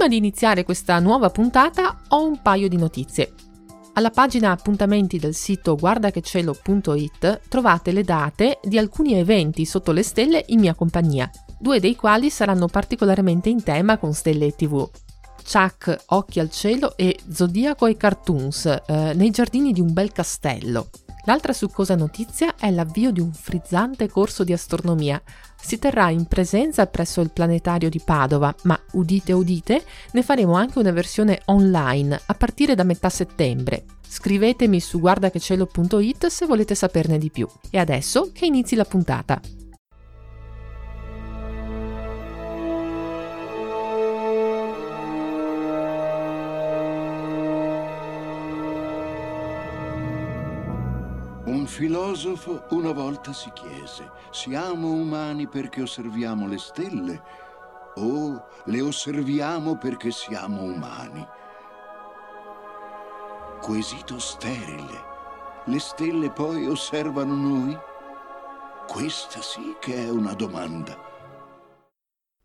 prima di iniziare questa nuova puntata ho un paio di notizie. Alla pagina appuntamenti del sito guardachecielo.it trovate le date di alcuni eventi sotto le stelle in mia compagnia, due dei quali saranno particolarmente in tema con Stelle e TV. Chuck, Occhi al cielo e Zodiaco e Cartoons, nei giardini di un bel castello. L'altra succosa notizia è l'avvio di un frizzante corso di astronomia. Si terrà in presenza presso il planetario di Padova, ma udite udite, ne faremo anche una versione online a partire da metà settembre. Scrivetemi su guardachecielo.it se volete saperne di più. E adesso che inizi la puntata. Un filosofo una volta si chiese: siamo umani perché osserviamo le stelle o le osserviamo perché siamo umani? Quesito sterile. Le stelle poi osservano noi? Questa sì che è una domanda.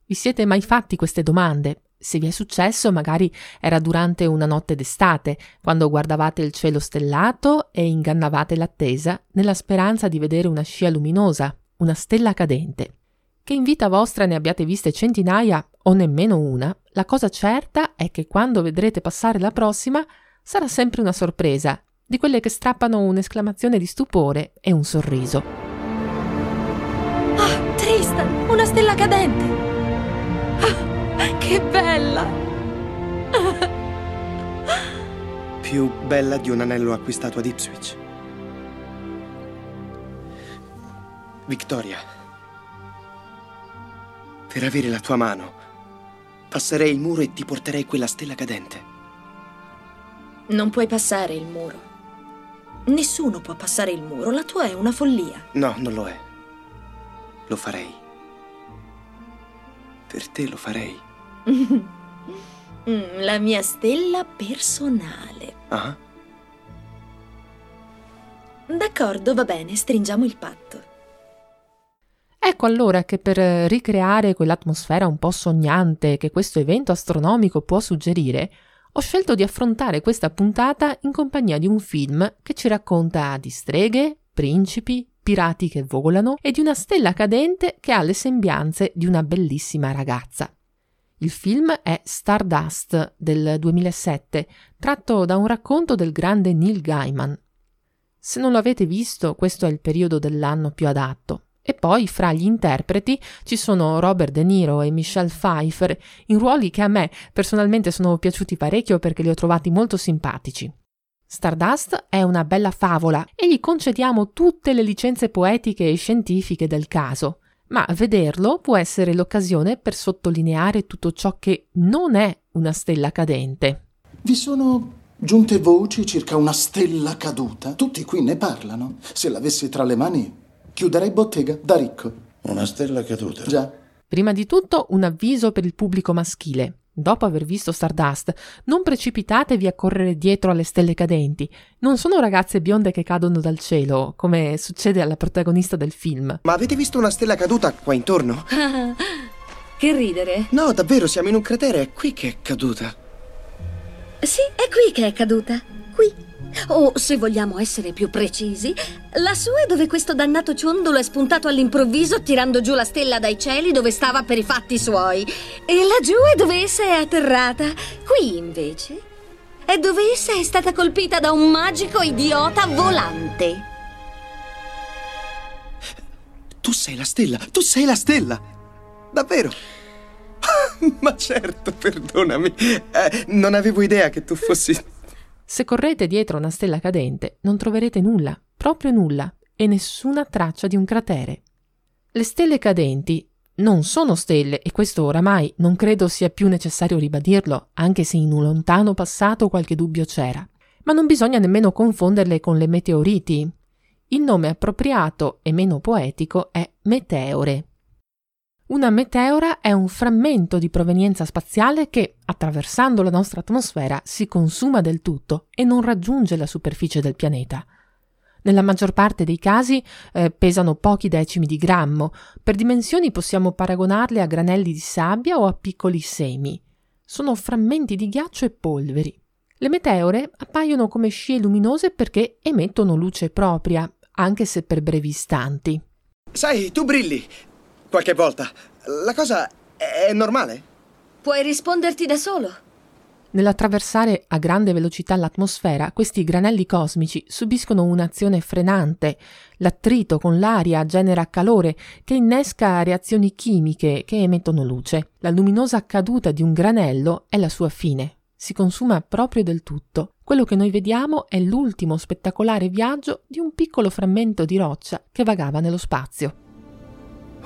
Vi siete mai fatti queste domande? Se vi è successo, magari era durante una notte d'estate, quando guardavate il cielo stellato e ingannavate l'attesa nella speranza di vedere una scia luminosa, una stella cadente. Che in vita vostra ne abbiate viste centinaia o nemmeno una, la cosa certa è che quando vedrete passare la prossima sarà sempre una sorpresa, di quelle che strappano un'esclamazione di stupore e un sorriso. Ah, Tristan, una stella cadente! Che bella! Più bella di un anello acquistato ad Ipswich. Victoria, per avere la tua mano, passerei il muro e ti porterei quella stella cadente. Non puoi passare il muro. Nessuno può passare il muro, la tua è una follia. No, non lo è. Lo farei. Per te lo farei. La mia stella personale. Ah? D'accordo, va bene, stringiamo il patto. Ecco allora che per ricreare quell'atmosfera un po' sognante che questo evento astronomico può suggerire, ho scelto di affrontare questa puntata in compagnia di un film che ci racconta di streghe, principi, pirati che volano e di una stella cadente che ha le sembianze di una bellissima ragazza. Il film è Stardust del 2007, tratto da un racconto del grande Neil Gaiman. Se non lo avete visto, questo è il periodo dell'anno più adatto. E poi fra gli interpreti ci sono Robert De Niro e Michelle Pfeiffer, in ruoli che a me personalmente sono piaciuti parecchio perché li ho trovati molto simpatici. Stardust è una bella favola e gli concediamo tutte le licenze poetiche e scientifiche del caso, ma vederlo può essere l'occasione per sottolineare tutto ciò che non è una stella cadente. Vi sono giunte voci circa una stella caduta? Tutti qui ne parlano. Se l'avessi tra le mani, chiuderei bottega da ricco. Una stella caduta? Già. Prima di tutto, un avviso per il pubblico maschile. Dopo aver visto Stardust, non precipitatevi a correre dietro alle stelle cadenti. Non sono ragazze bionde che cadono dal cielo, come succede alla protagonista del film. Ma avete visto una stella caduta qua intorno? Che ridere. No, davvero, siamo in un cratere, è qui che è caduta. Sì, è qui che è caduta. Qui. O, se vogliamo essere più precisi, lassù è dove questo dannato ciondolo è spuntato all'improvviso tirando giù la stella dai cieli dove stava per i fatti suoi. E laggiù è dove essa è atterrata. Qui, invece, è dove essa è stata colpita da un magico idiota volante. Tu sei la stella, davvero? Ma certo, perdonami, non avevo idea che tu fossi... Se correte dietro una stella cadente non troverete nulla, proprio nulla, e nessuna traccia di un cratere. Le stelle cadenti non sono stelle, e questo oramai non credo sia più necessario ribadirlo, anche se in un lontano passato qualche dubbio c'era. Ma non bisogna nemmeno confonderle con le meteoriti. Il nome appropriato e meno poetico è meteore. Una meteora è un frammento di provenienza spaziale che, attraversando la nostra atmosfera, si consuma del tutto e non raggiunge la superficie del pianeta. Nella maggior parte dei casi pesano pochi decimi di grammo. Per dimensioni possiamo paragonarle a granelli di sabbia o a piccoli semi. sono frammenti di ghiaccio e polveri. Le meteore appaiono come scie luminose perché emettono luce propria, anche se per brevi istanti. Sai, tu brilli qualche volta. La cosa è normale? Puoi risponderti da solo. Nell'attraversare a grande velocità l'atmosfera, questi granelli cosmici subiscono un'azione frenante. L'attrito con l'aria genera calore che innesca reazioni chimiche che emettono luce. La luminosa caduta di un granello è la sua fine. Si consuma proprio del tutto. Quello che noi vediamo è l'ultimo spettacolare viaggio di un piccolo frammento di roccia che vagava nello spazio.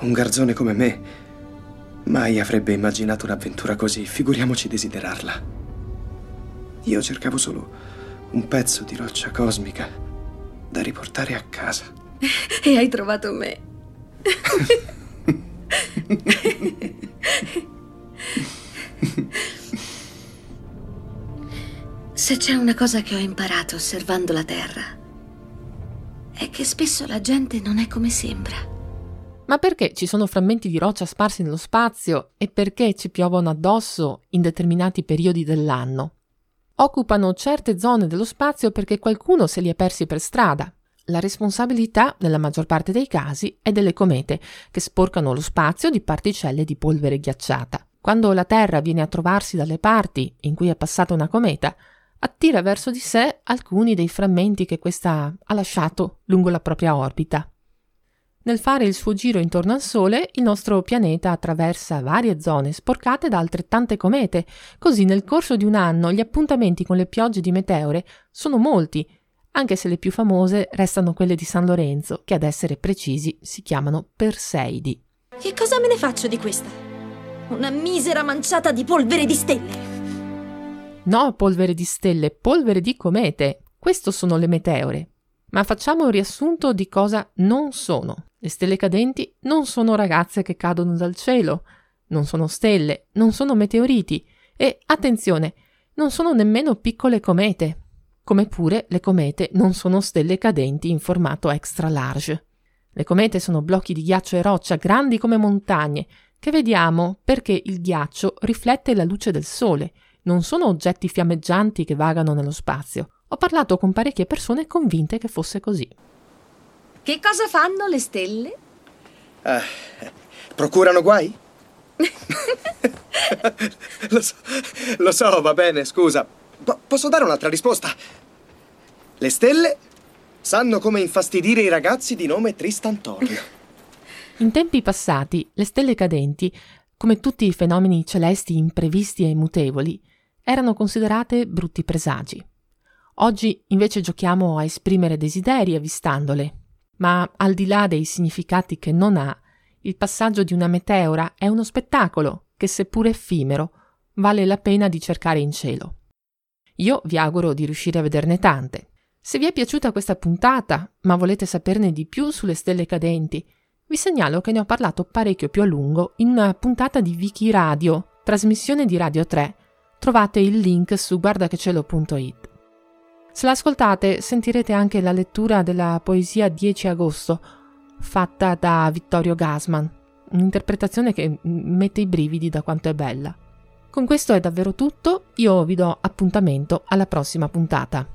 Un garzone come me mai avrebbe immaginato un'avventura così, figuriamoci desiderarla. Io cercavo solo un pezzo di roccia cosmica da riportare a casa. E hai trovato me. Se c'è una cosa che ho imparato osservando la Terra, è che spesso la gente non è come sembra. Ma perché ci sono frammenti di roccia sparsi nello spazio e perché ci piovono addosso in determinati periodi dell'anno? Occupano certe zone dello spazio perché qualcuno se li è persi per strada. La responsabilità, nella maggior parte dei casi, è delle comete, che sporcano lo spazio di particelle di polvere ghiacciata. Quando la Terra viene a trovarsi dalle parti in cui è passata una cometa, attira verso di sé alcuni dei frammenti che questa ha lasciato lungo la propria orbita. Nel fare il suo giro intorno al Sole, il nostro pianeta attraversa varie zone sporcate da altrettante comete, così nel corso di un anno gli appuntamenti con le piogge di meteore sono molti, anche se le più famose restano quelle di San Lorenzo, che ad essere precisi si chiamano Perseidi. Che cosa me ne faccio di questa? Una misera manciata di polvere di stelle. No, polvere di stelle, polvere di comete. Questo sono le meteore. Ma facciamo un riassunto di cosa non sono. Le stelle cadenti non sono ragazze che cadono dal cielo, non sono stelle, non sono meteoriti e, attenzione, non sono nemmeno piccole comete. Come pure le comete non sono stelle cadenti in formato extra large. Le comete sono blocchi di ghiaccio e roccia grandi come montagne, che vediamo perché il ghiaccio riflette la luce del sole, non sono oggetti fiammeggianti che vagano nello spazio. Ho parlato con parecchie persone convinte che fosse così. Che cosa fanno le stelle? Procurano guai? Lo so, va bene, scusa. Posso dare un'altra risposta? Le stelle sanno come infastidire i ragazzi di nome Tristantorio. In tempi passati, le stelle cadenti, come tutti i fenomeni celesti imprevisti e mutevoli, erano considerate brutti presagi. Oggi invece giochiamo a esprimere desideri avvistandole, ma al di là dei significati che non ha, il passaggio di una meteora è uno spettacolo che, seppur effimero, vale la pena di cercare in cielo. Io vi auguro di riuscire a vederne tante. Se vi è piaciuta questa puntata, ma volete saperne di più sulle stelle cadenti, vi segnalo che ne ho parlato parecchio più a lungo in una puntata di Wikiradio, trasmissione di Radio 3. Trovate il link su guardachecielo.it. Se l'ascoltate sentirete anche la lettura della poesia 10 agosto, fatta da Vittorio Gasman, un'interpretazione che mette i brividi da quanto è bella. Con questo è davvero tutto, io vi do appuntamento alla prossima puntata.